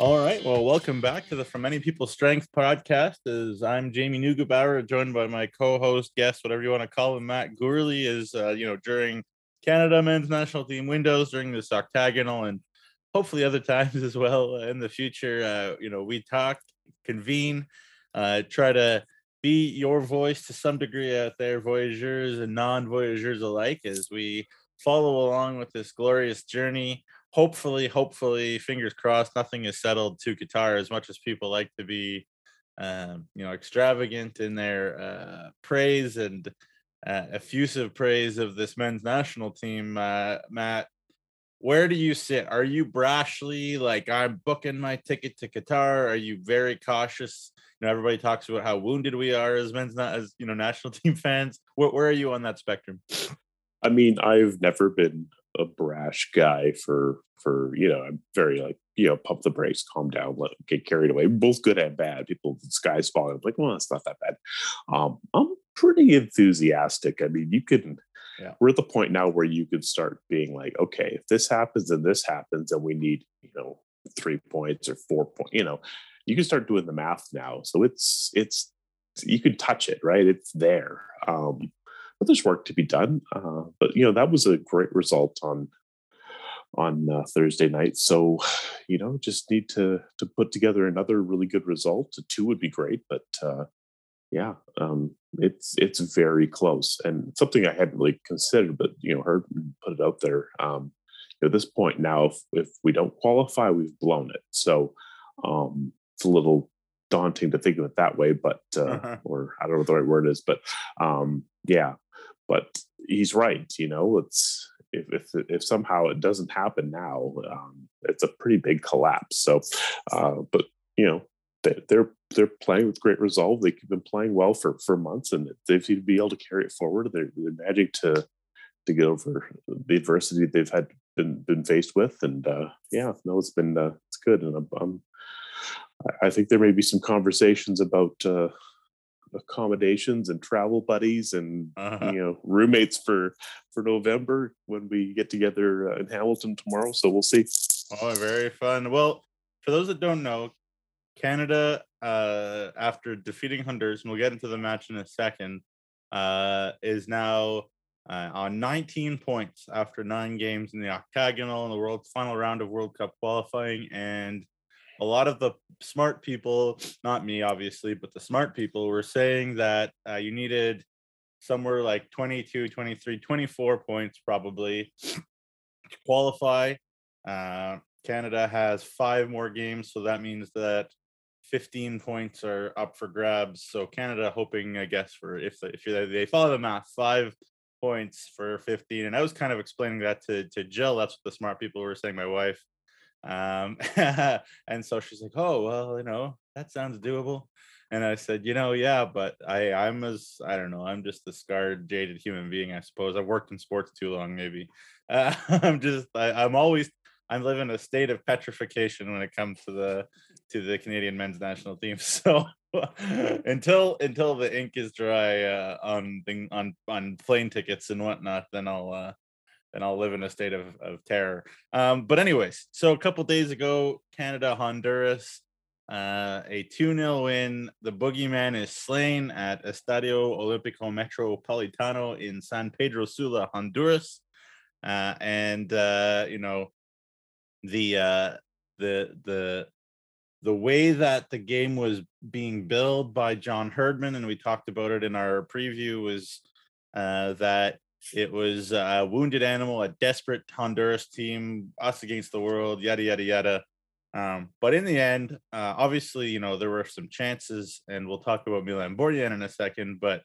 All right. Well, welcome back to the From Many People Strength podcast. I'm Jamie Neugebauer, joined by my co-host, guest, whatever you want to call him, Matt Gourley. During Canada men's national team windows, during this octagonal, and hopefully other times as well in the future, we talk, convene, try to be your voice to some degree out there, voyageurs and non-voyageurs alike, as we follow along with this glorious journey. Hopefully, fingers crossed, nothing is settled to Qatar, as much as people like to be, extravagant in their praise and effusive praise of this men's national team. Matt, where do you sit? Are you brashly like, I'm booking my ticket to Qatar? Are you very cautious? Everybody talks about how wounded we are as national team fans. Where are you on that spectrum? I mean, I've never been a brash guy for I'm very pump the brakes, calm down, let get carried away, both good and bad. People, the sky's falling. I'm like, well, it's not that bad. I'm pretty enthusiastic. I mean, we're at the point now where you could start being like, okay, if this happens and this happens, and we need 3 points or 4 points, you can start doing the math now. So it's you can touch it, right? It's there. But there's work to be done. But that was a great result on Thursday night. So, just need to put together another really good result. 2 would be great, but it's very close, and something I hadn't really considered, but Herdman put it out there. At this point now, if we don't qualify, we've blown it. So it's a little daunting to think of it that way, but or I don't know what the right word is, but but he's right. It's if somehow it doesn't happen now, it's a pretty big collapse. So, they're playing with great resolve. They've been playing well for months, and they seem to be able to carry it forward. They're managing to get over the adversity they've had been faced with, and it's been it's good. And I think there may be some conversations about accommodations and travel buddies and roommates for November when we get together in Hamilton tomorrow. So we'll see. Oh, very fun. Well, for those that don't know, Canada, after defeating Honduras, and we'll get into the match in a second, is now on 19 points after 9 games in the octagonal in the final round of World Cup qualifying. And a lot of the smart people, not me, obviously, but the smart people were saying that you needed somewhere like 22, 23, 24 points probably to qualify. Canada has 5 more games, so that means that 15 points are up for grabs. So Canada hoping, I guess, for if they follow the math, 5 points for 15. And I was kind of explaining that to Jill. That's what the smart people were saying, my wife. And so she's like, oh, well, that sounds doable. And I said, but I'm just a scarred, jaded human being, I suppose. I've worked in sports too long, maybe. I'm living a state of petrification when it comes to the Canadian men's national team. So until the ink is dry on plane tickets and whatnot, then I'll live in a state of terror. But anyways, so a couple days ago, Canada, Honduras, a 2-0 win. The boogeyman is slain at Estadio Olímpico Metropolitano in San Pedro Sula, Honduras. The way that the game was being billed by John Herdman, and we talked about it in our preview, was that it was a wounded animal, a desperate Honduras team, us against the world, yada, yada, yada. But in the end, obviously, there were some chances, and we'll talk about Milan Borjan in a second, but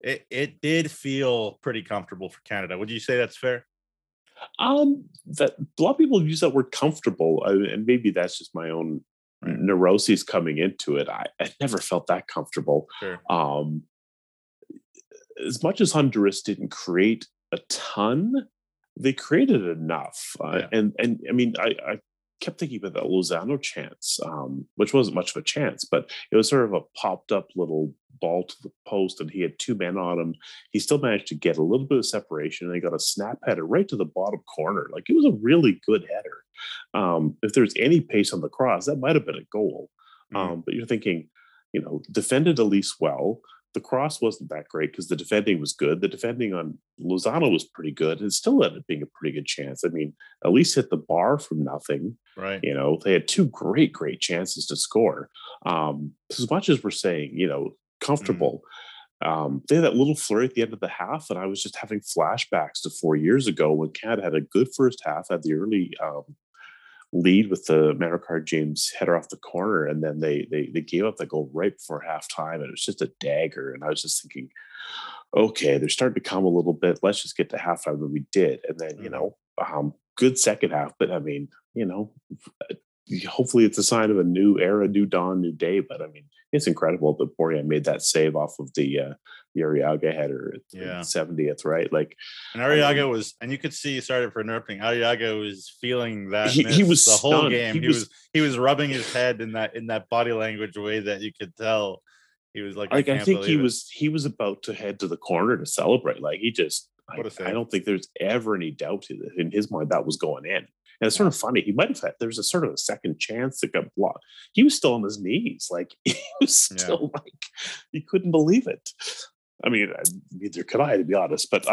it did feel pretty comfortable for Canada. Would you say that's fair? That a lot of people use that word comfortable, and maybe that's just my own neuroses coming into it. I never felt that comfortable. Sure. As much as Honduras didn't create a ton, they created enough. And I mean, I kept thinking about that Lozano chance, which wasn't much of a chance, but it was sort of a popped up little ball to the post, and he had 2 men on him. He still managed to get a little bit of separation, and he got a snap header right to the bottom corner. Like, it was a really good header. If there's any pace on the cross, that might have been a goal. But you're thinking, you know, defended Elise well. The cross wasn't that great because the defending was good. The defending on Lozano was pretty good. It still ended up being a pretty good chance. I mean, Elise hit the bar from nothing. Right. You know, they had two great, great chances to score. As much as we're saying, you know, comfortable, they had that little flurry at the end of the half, and I was just having flashbacks to 4 years ago when Canada had a good first half, had the early lead with the Maricar James header off the corner, and then they gave up the goal right before halftime, and it was just a dagger. And I was just thinking, okay, they're starting to come a little bit. Let's just get to halftime, and we did. And then, you know, good second half. But, I mean, you know, hopefully it's a sign of a new era, new dawn, new day. But, I mean, it's incredible that Borjan made that save off of the Arriaga header at the 70th, right? Like, and Arriaga was, and you could see, sorry for interrupting, Arriaga was feeling that he was the stunned. Whole game. He was rubbing his head in that body language way that you could tell. He was like I think he was about to head to the corner to celebrate. Like, he just, I don't think there's ever any doubt in his mind that was going in. And it's sort of funny. He might have had, there's a sort of a second chance that got blocked. He was still on his knees. Like, he was still like, he couldn't believe it. I mean, neither could I, to be honest. But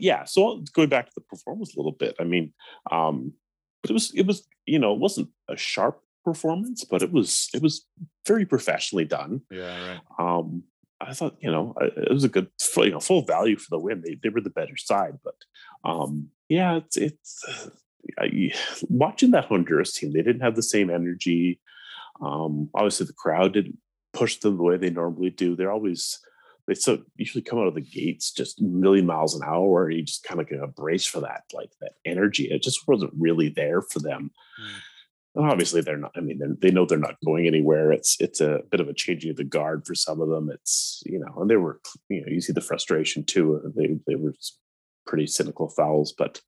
yeah, so going back to the performance a little bit, I mean, but it was, you know, it wasn't a sharp performance, but it was very professionally done. Yeah, right. I thought, you know, it was a good, you know, full value for the win. They were the better side, but yeah, it's watching that Honduras team. They didn't have the same energy. Obviously, the crowd didn't push them the way they normally do. They're always usually come out of the gates just a million miles an hour. You just kind of get a brace for that, like that energy. It just wasn't really there for them. And obviously, they're not. I mean, they know they're not going anywhere. It's a bit of a changing of the guard for some of them. It's, you know, and they were, you know, you see the frustration too. They were pretty cynical fouls, but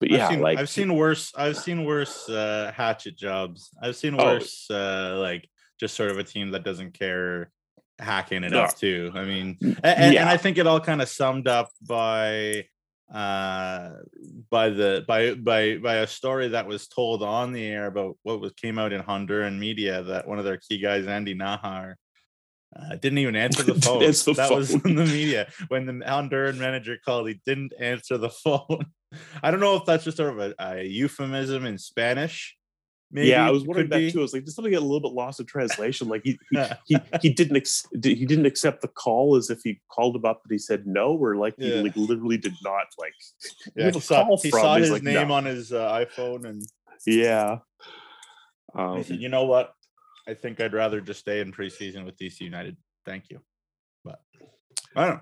yeah, I've seen worse hatchet jobs. I've seen worse like just sort of a team that doesn't care hacking it up too. I mean, and I think it all kind of summed up by a story that was told on the air about came out in Honduran media, that one of their key guys, Andy Nahar, didn't even answer the phone. Was in the media when the Honduran manager called. He didn't answer the phone. I don't know if that's just sort of a euphemism in Spanish. Maybe. Yeah, I was wondering that too. I was like, did something get a little bit lost in translation? Like he didn't accept the call, as if he called him up and he said no, or like he like literally did not like. Yeah, he saw his name on his iPhone, and he said, you know what? I think I'd rather just stay in preseason with DC United. Thank you, but I don't know.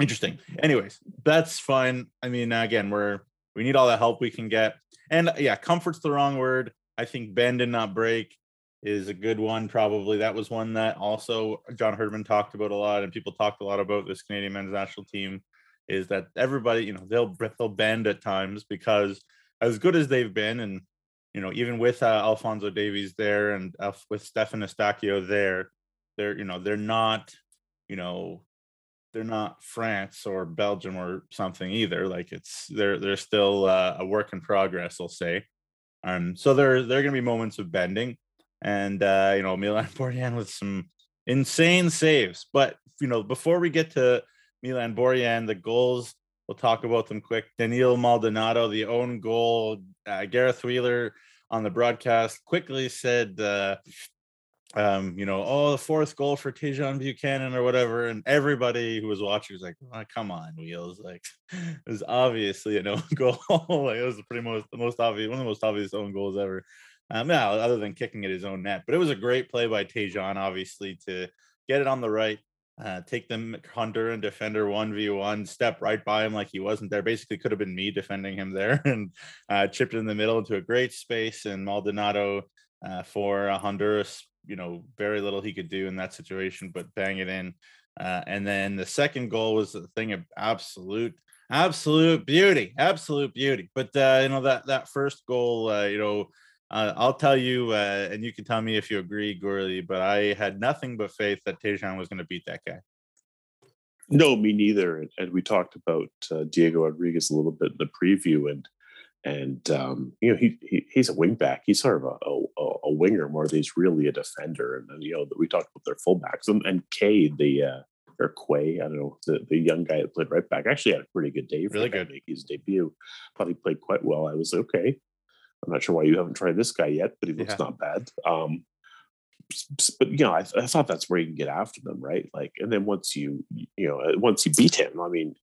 Interesting. Anyways, that's fine. I mean, again, we need all the help we can get, and yeah, comfort's the wrong word. I think bend and not break is a good one. Probably that was one that also John Herdman talked about a lot, and people talked a lot about this Canadian men's national team, is that everybody, you know, they'll bend at times, because as good as they've been, and you know, even with Alphonso Davies there and with Stefan Eustáquio there, they're not France or Belgium or something either. Like, they're still a work in progress, I'll say. So there are going to be moments of bending, and you know, Milan Borjan with some insane saves. But you know, before we get to Milan Borjan, the goals, we'll talk about them quick. Daniil Maldonado, the own goal. Gareth Wheeler on the broadcast quickly said, you know, oh, the fourth goal for Tajon Buchanan or whatever. And everybody who was watching was like, oh, come on, Wheels. Like, it was obviously an own goal. Like, it was the most obvious own goals ever. Now, other than kicking at his own net. But it was a great play by Tajon, obviously, to get it on the right, take the Honduran defender 1v1, step right by him like he wasn't there. Basically, could have been me defending him there, and chipped it in the middle into a great space. And Maldonado for Honduras, you know, very little he could do in that situation, but bang it in. And then the second goal was the thing of absolute beauty. But, you know, that first goal, you know, I'll tell you, and you can tell me if you agree, Gourley, but I had nothing but faith that Tajon was going to beat that guy. No, me neither. And we talked about Diego Rodriguez a little bit in the preview, and you know, he's a wing back. He's sort of a winger more than he's really a defender. And you know, we talked about their fullbacks and Kaye, Quay, I don't know, the young guy that played right back, actually had a pretty good day. Really good. Make his debut. Thought he played quite well. I was like, okay, I'm not sure why you haven't tried this guy yet, but he looks not bad. But you know, I thought that's where you can get after them, right? Like, and then once you beat him, I mean,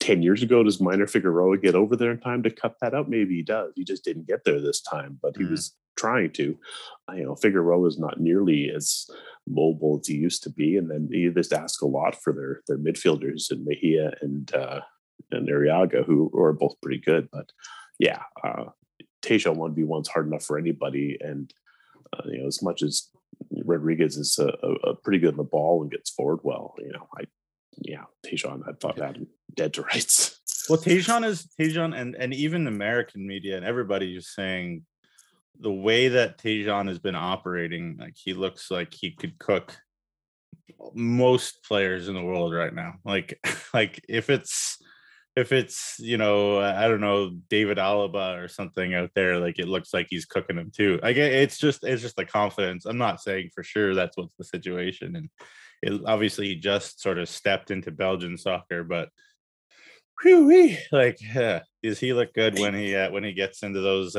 10 years ago, does Minor Figueroa get over there in time to cut that up? Maybe he does. He just didn't get there this time, but he was trying to. You know, Figueroa is not nearly as mobile as he used to be, and then you just ask a lot for their midfielders in Mejia and Arriaga, who are both pretty good. But yeah, Tajon 1v1's hard enough for anybody, and you know, as much as Rodriguez is a pretty good in the ball and gets forward well, you know, Tajon, I thought that dead to rights. Well, Tajon and even American media and everybody is saying the way that Tajon has been operating, like he looks like he could cook most players in the world right now. Like if it's, you know, I don't know, David Alaba or something out there, like it looks like he's cooking them too. Like it's just the confidence. I'm not saying for sure that's what's the situation. And it obviously he just sort of stepped into Belgian soccer, but does he look good when he gets into those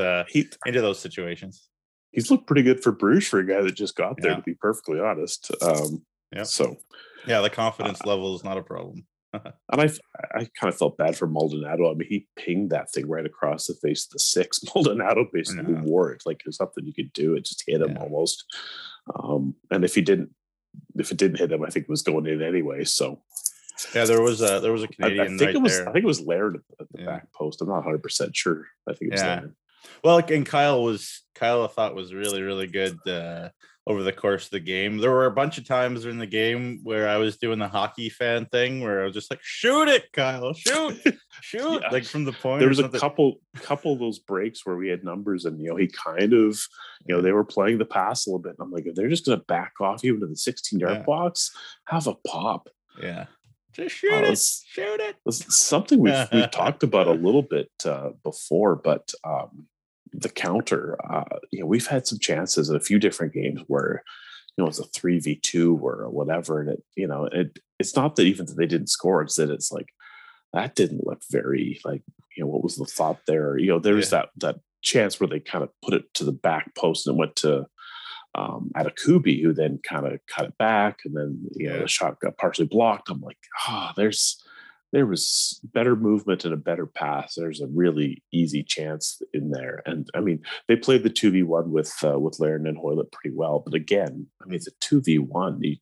situations? He's looked pretty good for Bruges for a guy that just got there, to be perfectly honest. The confidence level is not a problem. And I kind of felt bad for Maldonado. I mean, he pinged that thing right across the face of the six. Maldonado basically wore it. Like, there's nothing you could do. It just hit him almost. And if it didn't hit him, I think it was going in anyway. So yeah, there was a Canadian. I think it was Laird at the back post. I'm not 100% sure. I think it was Laird. Well, and Kyle, I thought, was really, really good over the course of the game. There were a bunch of times in the game where I was doing the hockey fan thing where I was just like, shoot it, Kyle, shoot, like from the point. There was a couple of those breaks where we had numbers and, you know, he kind of, you know, they were playing the pass a little bit. And I'm like, if they're just going to back off even to the 16-yard box, have a pop. Yeah. Just shoot it. Something we've talked about a little bit before, but the counter, you know, we've had some chances in a few different games where, you know, it's a 3v2 or whatever. And it, you know, it's not that even that they didn't score, it's that it's like, that didn't look very like, you know, what was the thought there? You know, there's that chance where they kind of put it to the back post and it went to Atakubi, who then kind of cut it back. And then, you know, the shot got partially blocked. I'm like, there was better movement and a better pass. There's a really easy chance in there. And I mean, they played the 2v1 with Laird and Hoilett pretty well. But again, I mean, it's a 2v1.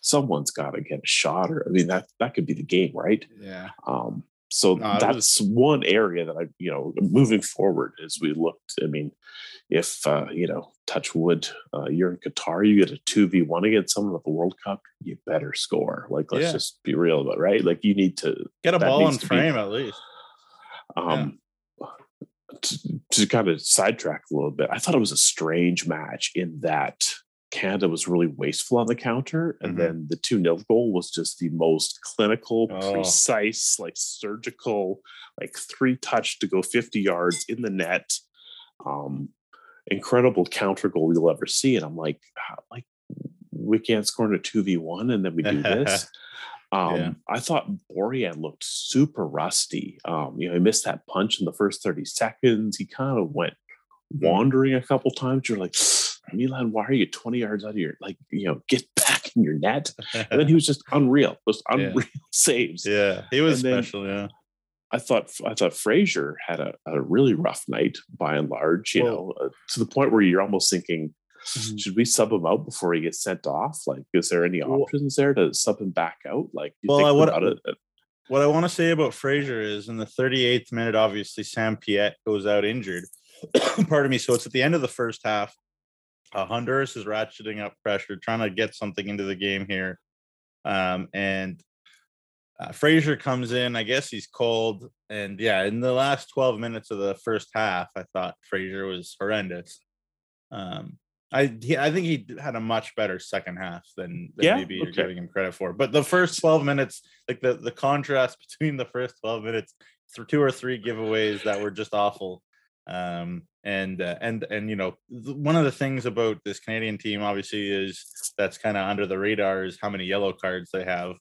Someone's got to get a shot, or I mean, that could be the game, right? Yeah. That's one area that I, you know, moving forward as we looked, I mean, if, you know, touch wood, you're in Qatar, you get a 2v1 against someone at the World Cup, you better score. Like, let's just be real about it, right? Like, you need to get a ball in frame at least. To kind of sidetrack a little bit, I thought it was a strange match in that Canada was really wasteful on the counter, and then the 2-0 goal was just the most clinical, precise, like surgical, like three touch to go 50 yards in the net, incredible counter goal you'll ever see. And I'm like, we can't score in a 2v1, and then we do this. I thought Borjan looked super rusty. You know, he missed that punch in the first 30 seconds. He kind of went wandering a couple times. You're like, Milan, why are you 20 yards out of your, like, you know, get back in your net? And then he was just unreal. Just unreal saves. Yeah, he was special. Yeah, I thought Fraser had a really rough night by and large. You know, to the point where you're almost thinking, should we sub him out before he gets sent off? Like, is there any options there to sub him back out? Like, what I want to say about Fraser is in the 38th minute, obviously Sam Piet goes out injured. Pardon me. So it's at the end of the first half. Honduras is ratcheting up pressure, trying to get something into the game here. And Fraser comes in. I guess he's cold. And, yeah, in the last 12 minutes of the first half, I thought Fraser was horrendous. I think he had a much better second half than maybe you're giving him credit for. But the first 12 minutes, like the contrast between the first 12 minutes through two or three giveaways that were just awful. And you know, one of the things about this Canadian team, obviously, is that's kind of under the radar is how many yellow cards they have.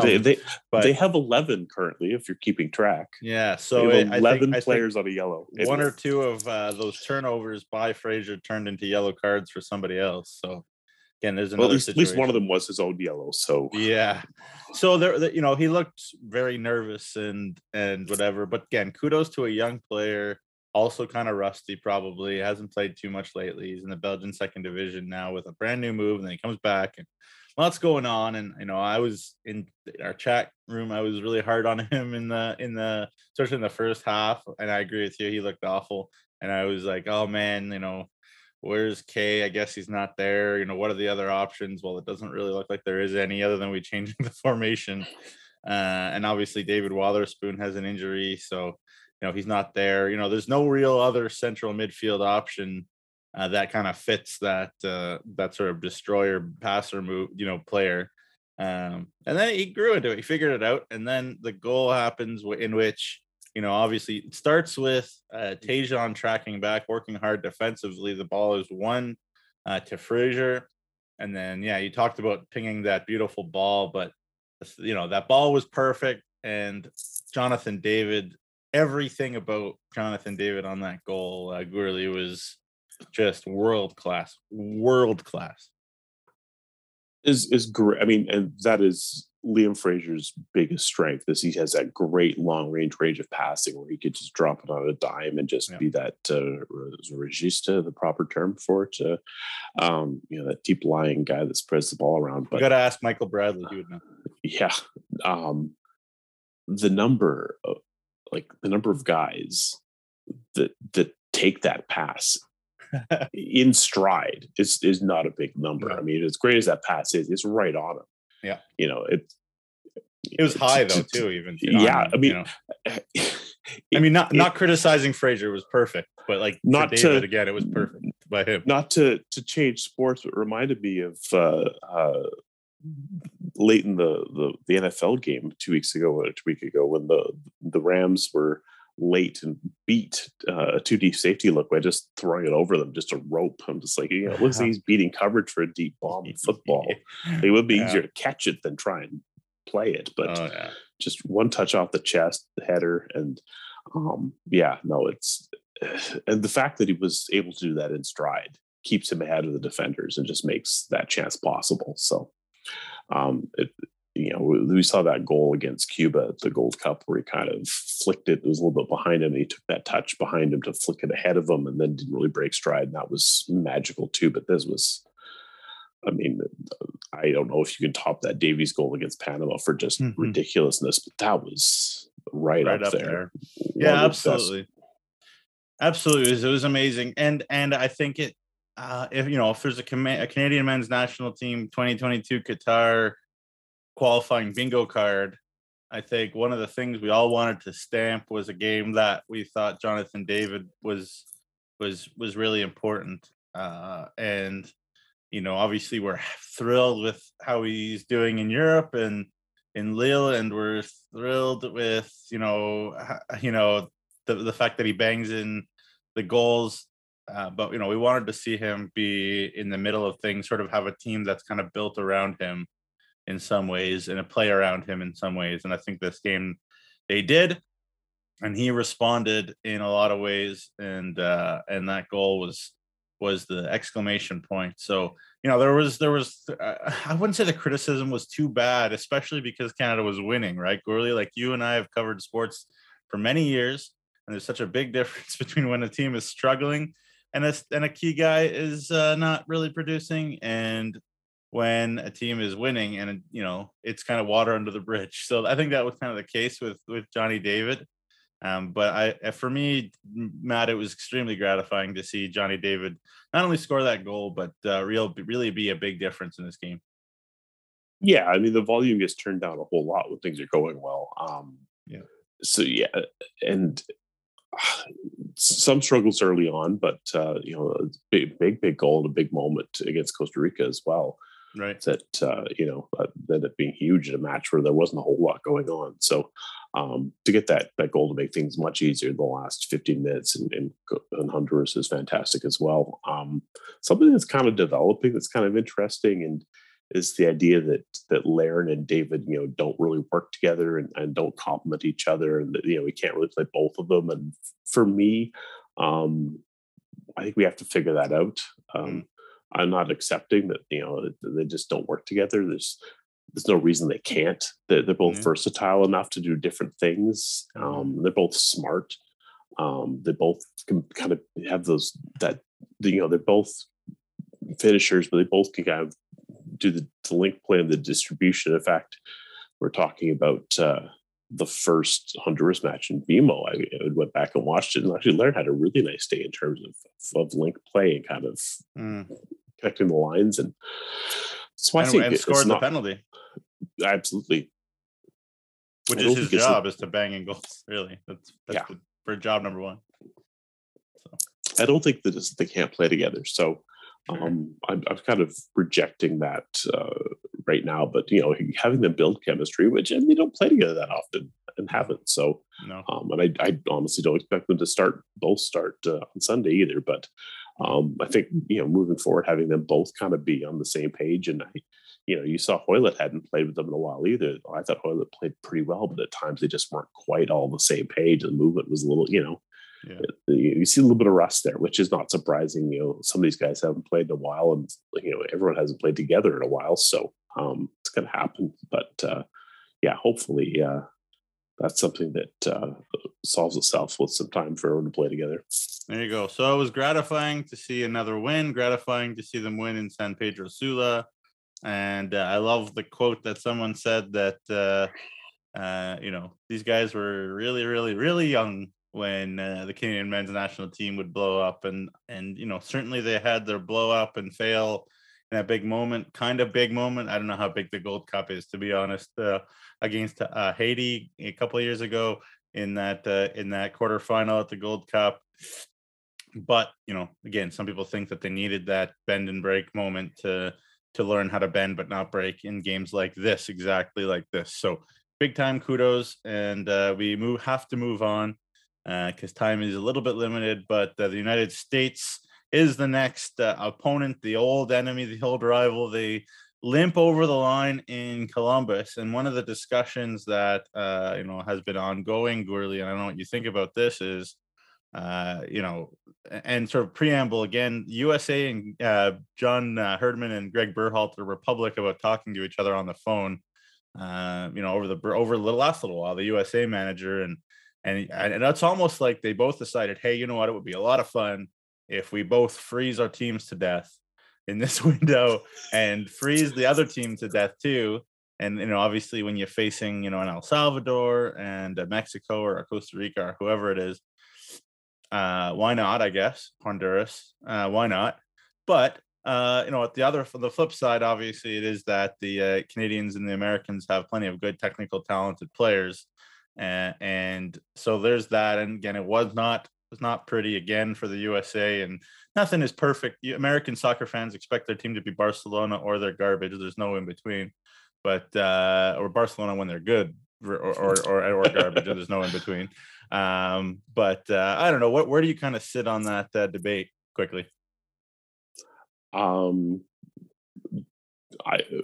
They have 11 currently, if you're keeping track. Yeah, so 11 players on a yellow. One or two of those turnovers by Fraser turned into yellow cards for somebody else. So again, there's another situation. At least one of them was his own yellow. So yeah, so there, you know, he looked very nervous and whatever. But again, kudos to a young player, also kind of rusty probably, hasn't played too much lately. He's in the Belgian second division now with a brand new move, and then he comes back and lots going on. And you know, I was in our chat room, I was really hard on him in the especially in the first half, and I agree with you, he looked awful. And I was like, oh man, you know, where's Kay? I guess he's not there. You know, what are the other options? Well, it doesn't really look like there is any other than we changing the formation. And obviously David Wotherspoon has an injury, so you know, he's not there. You know, there's no real other central midfield option that kind of fits that sort of destroyer passer move, you know, player. And then he grew into it. He figured it out. And then the goal happens in which, you know, obviously it starts with Tajon tracking back, working hard defensively. The ball is won to Fraser. And then, yeah, you talked about pinging that beautiful ball, but, you know, that ball was perfect. And Jonathan David, everything about Jonathan David on that goal, Gourley, was just world class. Is great. I mean, and that is Liam Fraser's biggest strength, is he has that great long range of passing where he could just drop it on a dime and just be that regista, the proper term for it. You know, that deep lying guy that spreads the ball around. But you got to ask Michael Bradley, he would know. Yeah, the number of guys that take that pass in stride is not a big number. Yeah. I mean, as great as that pass is, it's right on him. Yeah. You know, it was high though too, even. Yeah. Him, I mean, you know. I mean, not criticizing Fraser was perfect, but like not David, again, it was perfect by him. Not to change sports, but reminded me of late in the NFL game a week ago when the Rams were late and beat a 2D safety look by just throwing it over them, just a rope. I'm just like, you know, it looks like he's beating coverage for a deep bomb in football. It would be easier to catch it than try and play it, but just one touch off the chest, the header, and it's and the fact that he was able to do that in stride keeps him ahead of the defenders and just makes that chance possible. So you know, we saw that goal against Cuba at the Gold Cup where he kind of flicked it. It was a little bit behind him. And he took that touch behind him to flick it ahead of him and then didn't really break stride. And that was magical too. But this was, I mean, I don't know if you can top that Davies goal against Panama for just ridiculousness, but that was right up there. Yeah, absolutely. Absolutely. It was amazing. And I think it, if you know, if there's a Canadian men's national team 2022 Qatar qualifying bingo card, I think one of the things we all wanted to stamp was a game that we thought Jonathan David was really important. And you know, obviously we're thrilled with how he's doing in Europe and in Lille, and we're thrilled with you know the fact that he bangs in the goals. But, you know, we wanted to see him be in the middle of things, sort of have a team that's kind of built around him in some ways and a play around him in some ways. And I think this game they did, and he responded in a lot of ways. And that goal was the exclamation point. So, you know, there was I wouldn't say the criticism was too bad, especially because Canada was winning, right? Gourley, like you and I have covered sports for many years, and there's such a big difference between when a team is struggling and a key guy is not really producing, and when a team is winning, and you know, it's kind of water under the bridge. So I think that was kind of the case with Johnny David. But for me, Matt, it was extremely gratifying to see Johnny David not only score that goal, but really be a big difference in this game. Yeah, I mean, the volume gets turned down a whole lot when things are going well. So yeah, and some struggles early on, but a big goal and a big moment against Costa Rica as well. Right. That ended up being huge in a match where there wasn't a whole lot going on. So to get that goal to make things much easier in the last 15 minutes in Honduras is fantastic as well. Something that's kind of developing that's kind of interesting and is the idea that Laird and David, don't really work together and don't complement each other, and that, we can't really play both of them. And for me, I think we have to figure that out. I'm not accepting that, they just don't work together. There's no reason they can't. They're both versatile enough to do different things. They're both smart. They both can kind of have they're both finishers, but they both can kind of do the link play and the distribution. In fact, we're talking about the first Honduras match in BMO. I went back and watched it and actually learned how to really nice day in terms of link play and kind of connecting the lines. And so I think scored the penalty. Absolutely. Which is his job, is to bang in goals. Really. That's for job number one. So. I don't think that they can't play together. So I'm kind of rejecting that right now, but having them build chemistry, which and they don't play together that often and haven't. So, no. And I honestly don't expect them to both start on Sunday either. But I think moving forward, having them both kind of be on the same page. And you saw Hoilett hadn't played with them in a while either. I thought Hoilett played pretty well, but at times they just weren't quite all on the same page. The movement was a little, Yeah. You see a little bit of rust there, which is not surprising. Some of these guys haven't played in a while, and everyone hasn't played together in a while, so it's going to happen. But hopefully that's something that solves itself with some time for everyone to play together. There you go. So it was gratifying to see another win. Gratifying to see them win in San Pedro Sula, and I love the quote that someone said that these guys were really, really, really young when the Canadian men's national team would blow up, and certainly they had their blow up and fail in that big moment. I don't know how big the Gold Cup is, to be honest, against Haiti a couple of years ago in that quarterfinal at the Gold Cup. But again, some people think that they needed that bend and break moment to learn how to bend but not break in games like this, exactly like this. So big time kudos, and we have to move on, because time is a little bit limited, but the United States is the next opponent, the old enemy, the old rival. They limp over the line in Columbus. And one of the discussions that, has been ongoing, Gourley, and I don't know what you think about this, is, and sort of preamble again, USA and John Herdman and Greg Berhalter were public about talking to each other on the phone, over the last little while, the USA manager and it's almost like they both decided, hey, you know what? It would be a lot of fun if we both freeze our teams to death in this window and freeze the other team to death too. And, obviously when you're facing, an El Salvador and a Mexico or a Costa Rica or whoever it is, why not, I guess, Honduras, why not? But, at the flip side, obviously it is that the Canadians and the Americans have plenty of good technical talented players. And so there's that. And again, it was not pretty again for the USA, and nothing is perfect. American soccer fans expect their team to be Barcelona or they're garbage. There's no in between, but, or Barcelona when they're good or garbage. There's no in between. But I don't know, where do you kind of sit on that debate quickly?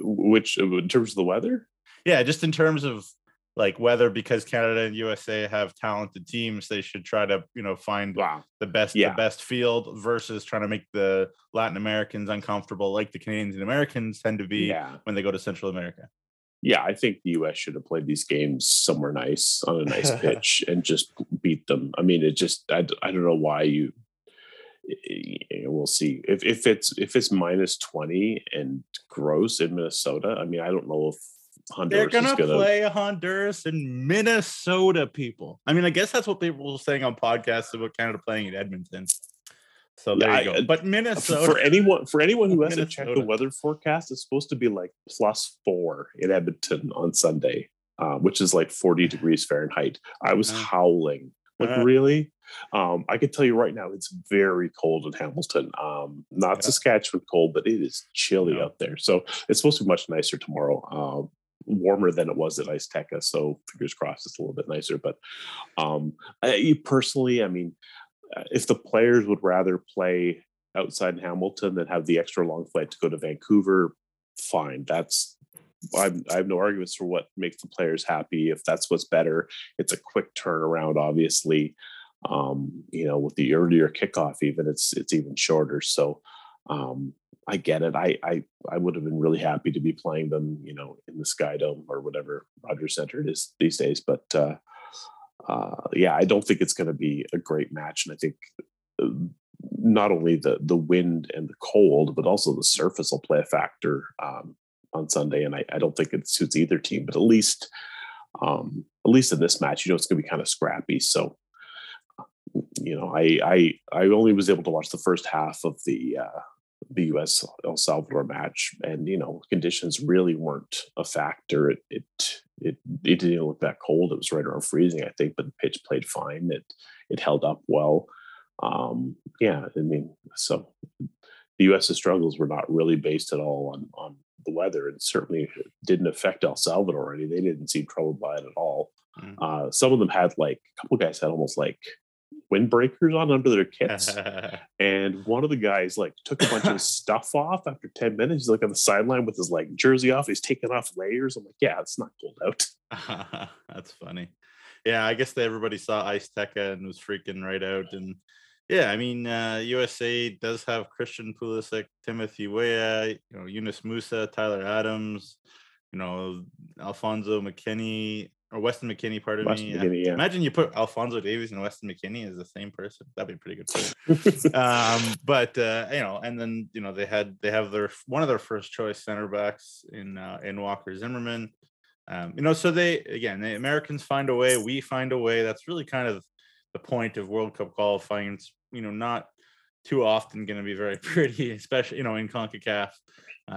Which in terms of the weather? Yeah. Just in terms of, like, whether because Canada and USA have talented teams, they should try to, find the best field versus trying to make the Latin Americans uncomfortable, like the Canadians and Americans tend to be when they go to Central America. Yeah, I think the U.S. should have played these games somewhere nice on a nice pitch and just beat them. I mean, I don't know why you. We'll see if it's -20 and gross in Minnesota. I mean, I don't know if. Honduras they're gonna play Honduras and Minnesota, people. I mean, I guess that's what people were saying on podcasts about Canada playing in Edmonton. So there you go. But Minnesota, for anyone who hasn't checked the weather forecast, it's supposed to be like +4 in Edmonton on Sunday, which is like 40 degrees Fahrenheit. I was howling Like, really? I can tell you right now, it's very cold in Hamilton. Not Saskatchewan cold, but it is chilly up there. So it's supposed to be much nicer tomorrow. Warmer than it was at Ice Teca. So fingers crossed it's a little bit nicer. But personally, I mean, if the players would rather play outside Hamilton than have the extra long flight to go to Vancouver, fine. I have no arguments for what makes the players happy. If that's what's better, it's a quick turnaround, obviously. With the earlier kickoff, even it's even shorter. So I get it. I would have been really happy to be playing them, in the Sky Dome or whatever Rogers Centre it is these days. But I don't think it's going to be a great match. And I think not only the wind and the cold, but also the surface will play a factor on Sunday. And I don't think it suits either team, but at least in this match, it's going to be kind of scrappy. So, I only was able to watch the first half of the U.S. El Salvador match, and conditions really weren't a factor. It didn't look that cold. It was right around freezing, I think, but the pitch played fine. It held up well. So the U.S.'s struggles were not really based at all on the weather, and certainly didn't affect El Salvador. They didn't seem troubled by it at all. Mm. Some of them had a couple guys had almost windbreakers on under their kits, and one of the guys took a bunch of stuff off after 10 minutes. He's on the sideline with his jersey off. He's taking off layers. I'm it's not cold out. That's funny. Yeah, I guess everybody saw Ice Teca and was freaking right out. And USA does have Christian Pulisic, Timothy Weah, Yunus Musa, Tyler Adams, Alfonso McKennie. Or Weston McKennie. McKennie, yeah. Imagine you put Alfonso Davies and Weston McKennie as the same person. That'd be pretty good. They have their one of their first choice center backs in Walker Zimmerman. So the Americans find a way. We find a way. That's really kind of the point of World Cup qualifying. It's not too often going to be very pretty, especially in CONCACAF.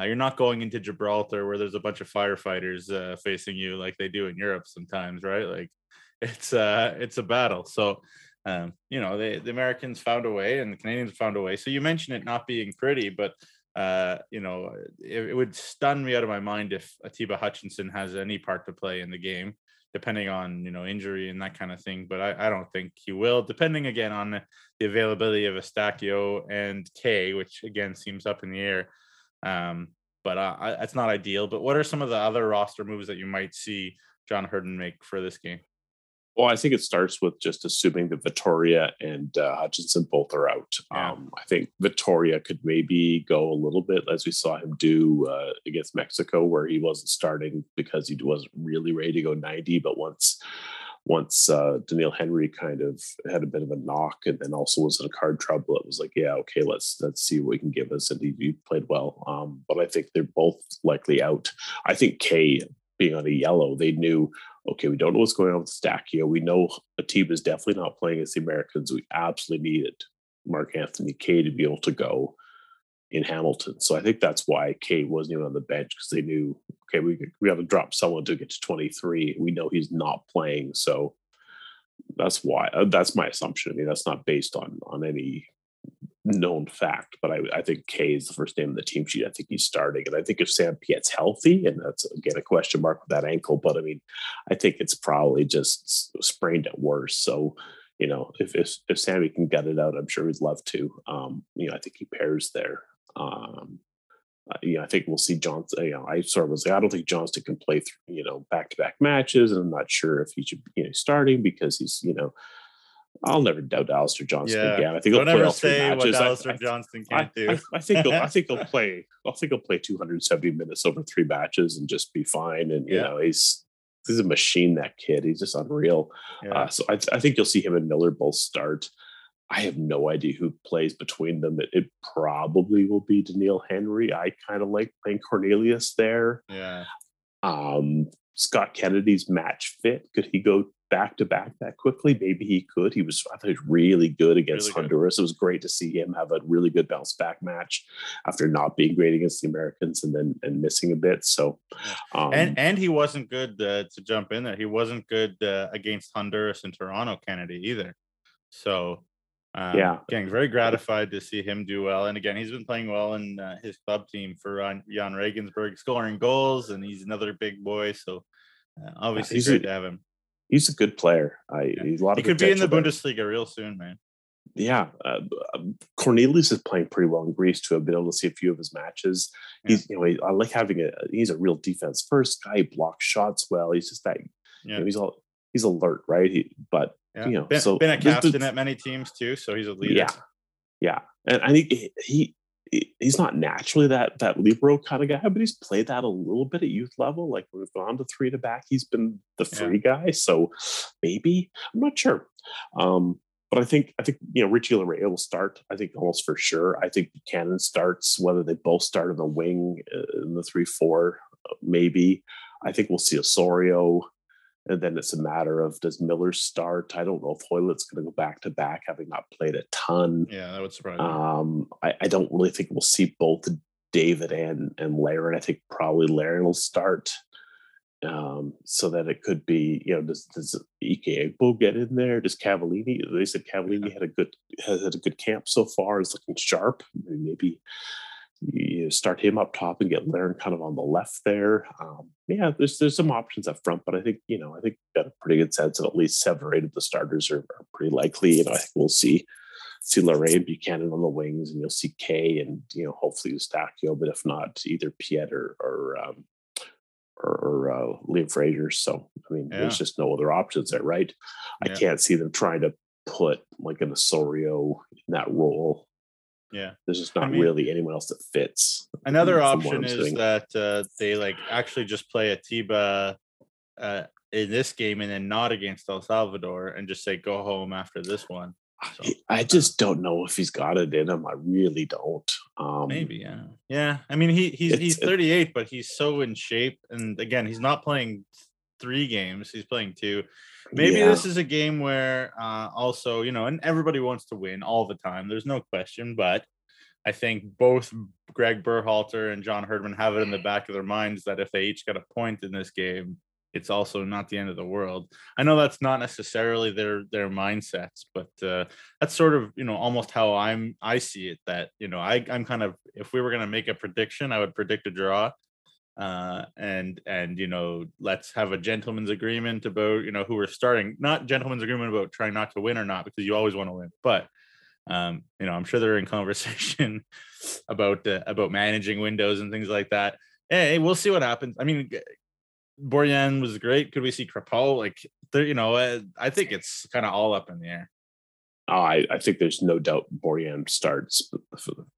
You're not going into Gibraltar where there's a bunch of firefighters facing you like they do in Europe sometimes, right? It's a battle. So, the Americans found a way and the Canadians found a way. So you mentioned it not being pretty, but, it would stun me out of my mind if Atiba Hutchinson has any part to play in the game, depending on, injury and that kind of thing. But I don't think he will, depending, again, on the availability of Eustáquio and Kaye, which, again, seems up in the air. But that's not ideal. But what are some of the other roster moves that you might see John Herdman make for this game? Well, I think it starts with just assuming that Vittoria and Hutchinson both are out. Yeah. I think Vittoria could maybe go a little bit, as we saw him do against Mexico, where he wasn't starting because he wasn't really ready to go 90. But once Doneil Henry kind of had a bit of a knock and then also was in a card trouble, it was let's see what he can give us. And he played well. But I think they're both likely out. I think Kaye being on a yellow, they knew, we don't know what's going on with Eustáquio. We know Atiba is definitely not playing as the Americans. We absolutely needed Mark-Anthony Kaye to be able to go in Hamilton. So I think that's why Kaye wasn't even on the bench, because they knew, we got to drop someone to get to 23. We know he's not playing, so that's why. That's my assumption. I mean, that's not based on any known fact, but I think Kaye is the first name on the team sheet. I think he's starting, and I think if Sam Piet's healthy, and that's again a question mark with that ankle, but I mean, I think it's probably just sprained at worst. So if Sammy can get it out, I'm sure he'd love to. I think he pairs there. I think we'll see Johnston. I sort of was I don't think Johnston can play through, back-to-back matches, and I'm not sure if he should be starting because he's, I'll never doubt Alistair Johnston again. I think he'll play all three matches. What Alistair Johnston can't do. I think he'll play 270 minutes over three matches and just be fine. And he's a machine, that kid. He's just unreal. Yeah. So I think you'll see him and Miller both start. I have no idea who plays between them. It probably will be Daniil Henry. I kind of like playing Cornelius there. Yeah. Scott Kennedy's match fit? Could he go back to back that quickly? Maybe he could. I thought he was really good against Honduras. It was great to see him have a really good bounce back match after not being great against the Americans and missing a bit. So, and he wasn't good to jump in there. He wasn't good against Honduras and Toronto Kennedy either. So, again, very gratified to see him do well. And again, he's been playing well in his club team for Jan Regensburg, scoring goals, and he's another big boy. So obviously great to have him. He's a good player. He's a lot of potential. He could be in the Bundesliga real soon, man. Yeah. Cornelius is playing pretty well in Greece too. I've been able to see a few of his matches. Yeah. I like having he's a real defense first guy. He blocks shots well. He's just that, he's alert, right? Been a captain at many teams too, so he's a leader. Yeah. And I think he's not naturally that libero kind of guy, but he's played that a little bit at youth level. Like we've gone to three to back, he's been the free guy. So maybe, I'm not sure. But I think Richie Larea will start. I think almost for sure. I think Buchanan starts, whether they both start on the wing in the 3-4, maybe. I think we'll see Osorio. And then it's a matter of, does Miller start? I don't know if Hoilett's going to go back-to-back, having not played a ton. Yeah, that would surprise me. I don't really think we'll see both David and Laren. I think probably Laren will start. So that it could be, does Ike Egbo get in there? Does Cavallini? They said Cavallini had a good camp so far. Is looking sharp. Maybe you start him up top and get Laren kind of on the left there. There's some options up front, but I think we've got a pretty good sense of at least 7 or 8 of the starters are pretty likely. I think we'll see Larea and Buchanan on the wings, and you'll see Kaye and hopefully Eustáquio, but if not, either Piet or Liam Fraser. So there's just no other options there, right? Yeah. I can't see them trying to put like an Osorio in that role. Yeah, there's just not really anyone else that fits. Another option is that they actually just play Atiba in this game and then not against El Salvador and just say go home after this one. So, I just don't know if he's got it in him. I really don't. Maybe, yeah. Yeah, he's 38, but he's so in shape. And again, he's not playing 3 games. He's playing 2. Maybe this is a game where also, and everybody wants to win all the time. There's no question, but I think both Greg Berhalter and John Herdman have it in the back of their minds that if they each get a point in this game, it's also not the end of the world. I know that's not necessarily their mindsets, but that's sort of, almost how I see it, that, I'm kind of, if we were going to make a prediction, I would predict a draw. Let's have a gentleman's agreement about who we're starting. Not gentleman's agreement about trying not to win or not, because you always want to win, but I'm sure they're in conversation about managing windows and things like that. Hey, we'll see what happens. Borjan was great. Could we see Kripal? I think it's kind of all up in the air. Oh, I think there's no doubt Borjan starts,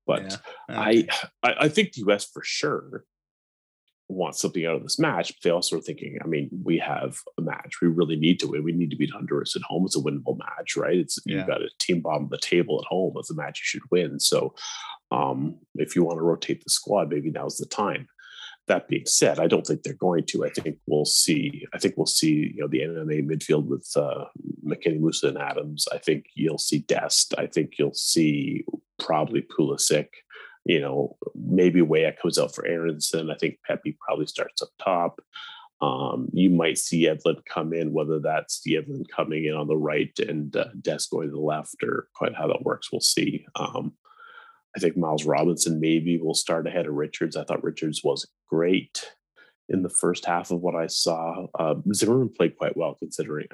but I think the US for sure want something out of this match, but they also are thinking, we have a match. We really need to win. We need to beat Honduras at home. It's a winnable match, right? You've got a team bottom of the table at home. It's a match you should win. So if you want to rotate the squad, maybe now's the time. That being said, I don't think they're going to. I think we'll see the MMA midfield with McKennie, Musa, and Adams. I think you'll see Dest. I think you'll see probably Pulisic. Maybe Weah comes out for Aronson. I think Pepe probably starts up top. You might see Edlund come in, whether that's Edlund coming in on the right and Dest going to the left, or quite how that works, we'll see. I think Miles Robinson maybe will start ahead of Richards. I thought Richards was great in the first half of what I saw. Zimmerman played quite well, considering.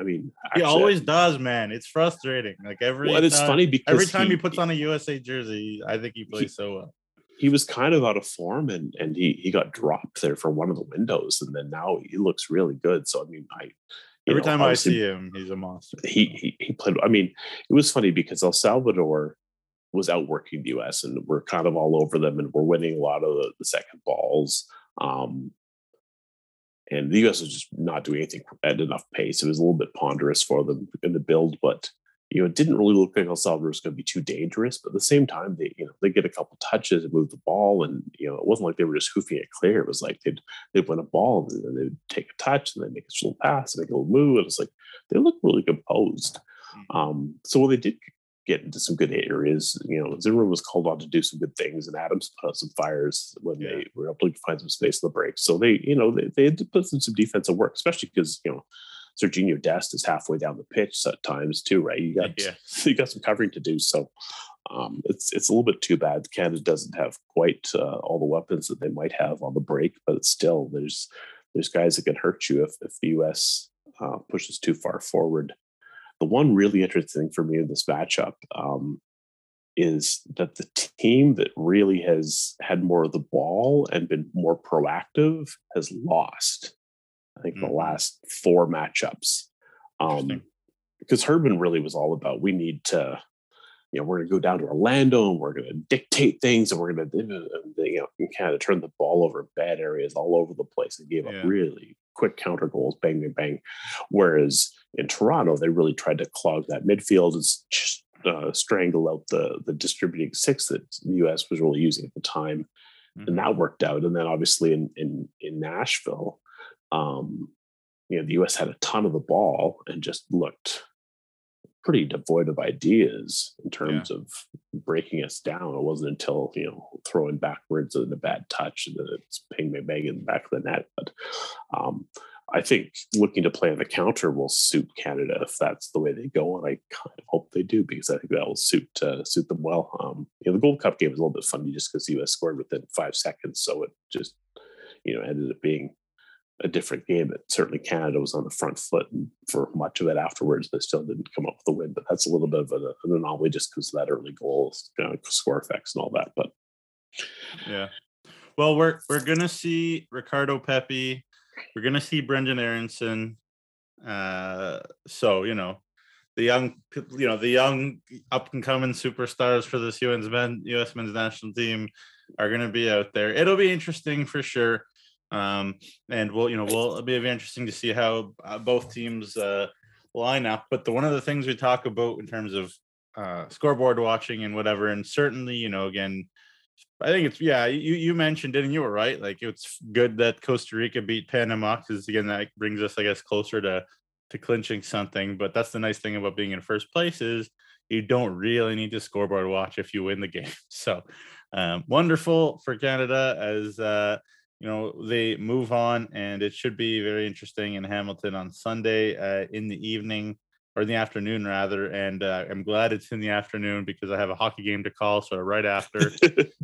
He always does, man. It's frustrating. Every time he puts on a USA jersey, I think he plays so well. He was kind of out of form, and he got dropped there for one of the windows, and then now he looks really good. So every time I see him, he's a monster. He played. It was funny because El Salvador was outworking the U.S. and we're kind of all over them, and we're winning a lot of the second balls. And the U.S. was just not doing anything at enough pace. It was a little bit ponderous for them in the build, but it didn't really look like El Salvador was going to be too dangerous, but at the same time, they get a couple touches and move the ball, and it wasn't like they were just hoofing it clear. It was like they'd win a ball and then they'd take a touch and then make a little pass and make a little move, and it's like they looked really composed. So when they did get into some good areas, Zimmerman was called on to do some good things, and Adams put out some fires when they were able to find some space in the break. So they had to put some defensive work, especially because Sergiño Dest is halfway down the pitch at times too, right? You got some covering to do. So it's a little bit too bad Canada doesn't have quite all the weapons that they might have on the break, but still there's guys that can hurt you if the U.S. pushes too far forward. The one really interesting thing for me in this matchup is that the team that really has had more of the ball and been more proactive has lost, I think, the last four matchups. Because Herdman really was all about, we need to, we're going to go down to Orlando and we're going to dictate things and we're going to, kind of turn the ball over bad areas all over the place and gave up really quick counter goals, bang, bang, bang. Whereas in Toronto, they really tried to clog that midfield and just strangle out the distributing six that the U.S. was really using at the time. And that worked out. And then obviously in Nashville, the U.S. had a ton of the ball and just looked pretty devoid of ideas in terms of breaking us down. It wasn't until, throwing backwards and a bad touch and then it's ping, bang, bang in the back of the net. But I think looking to play on the counter will suit Canada if that's the way they go. And I kind of hope they do, because I think that will suit them well. The Gold Cup game was a little bit funny just because the U.S. scored within 5 seconds. So it just, ended up being a different game, but certainly Canada was on the front foot for much of it afterwards. They still didn't come up with a win, but that's a little bit of an anomaly just because of that early goal, score effects and all that. But well, we're gonna see Ricardo Pepi, we're gonna see Brendan Aronson, so the young up and coming superstars for this U.S. men's national team are gonna be out there. It'll be interesting for sure. And it'll be interesting to see how both teams line up. But one of the things we talk about in terms of scoreboard watching and whatever, and certainly, again, I think it's, you mentioned it and you were right. Like, it's good that Costa Rica beat Panama because, again, that brings us, I guess, closer to clinching something. But that's the nice thing about being in first place is you don't really need to scoreboard watch if you win the game. So wonderful for Canada as they move on, and it should be very interesting in Hamilton on Sunday in the evening, or in the afternoon rather. And I'm glad it's in the afternoon because I have a hockey game to call sort of right after,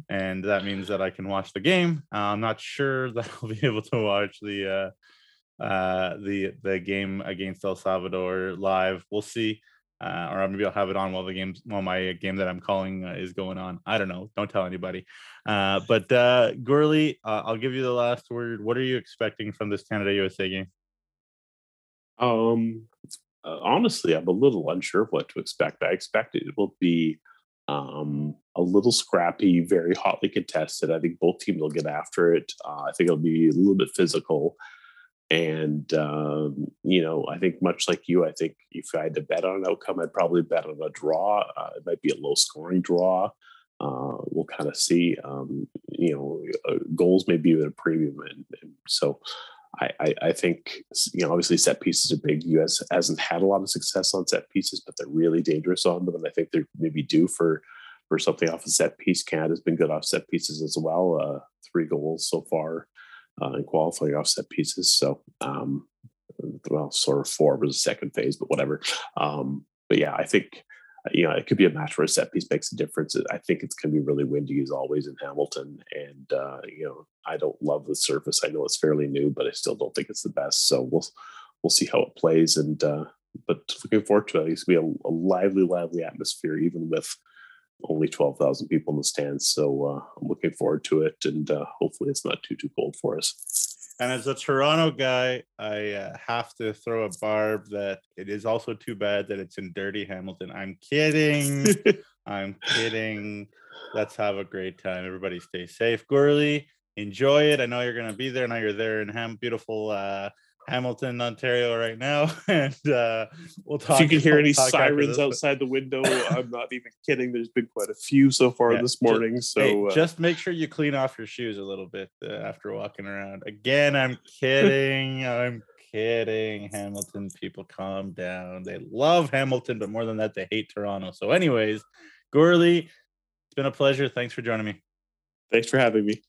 and that means that I can watch the game. I'm not sure that I'll be able to watch the game against El Salvador live. We'll see, or maybe I'll have it on while my game that I'm calling is going on. I don't know. Don't tell anybody. But Gourley, I'll give you the last word. What are you expecting from this Canada-USA game? Honestly, I'm a little unsure of what to expect. I expect it will be a little scrappy, very hotly contested. I think both teams will get after it. I think it'll be a little bit physical. And, I think much like you, I think if I had to bet on an outcome, I'd probably bet on a draw. It might be a low scoring draw. We'll kind of see, goals may be at a premium. And so I think, obviously set pieces are big. U.S. hasn't had a lot of success on set pieces, but they're really dangerous on them. And I think they're maybe due for something off a set piece. Canada's been good off set pieces as well. 3 goals so far. And qualifying offset pieces. So, sort of 4 was the second phase, but whatever. But yeah, I think, it could be a match where a set piece makes a difference. I think it's going to be really windy as always in Hamilton. And, I don't love the surface. I know it's fairly new, but I still don't think it's the best. So we'll see how it plays. And, but looking forward to it. It's going to be a lively atmosphere, even with only 12,000 people in the stands. So I'm looking forward to it, and hopefully it's not too cold for us. And as a Toronto guy, I have to throw a barb that it is also too bad that it's in dirty Hamilton. I'm kidding. I'm kidding. Let's have a great time. Everybody stay safe. Gourley, enjoy it. I know you're going to be there. Now you're there in beautiful Hamilton, Ontario right now, and we'll talk. If you can hear any sirens outside the window, I'm not even kidding. There's been quite a few so far this morning. Just make sure you clean off your shoes a little bit after walking around. Again, I'm kidding. I'm kidding. Hamilton people, calm down. They love Hamilton, but more than that, they hate Toronto. So anyways, Gourley, it's been a pleasure. Thanks for joining me. Thanks for having me.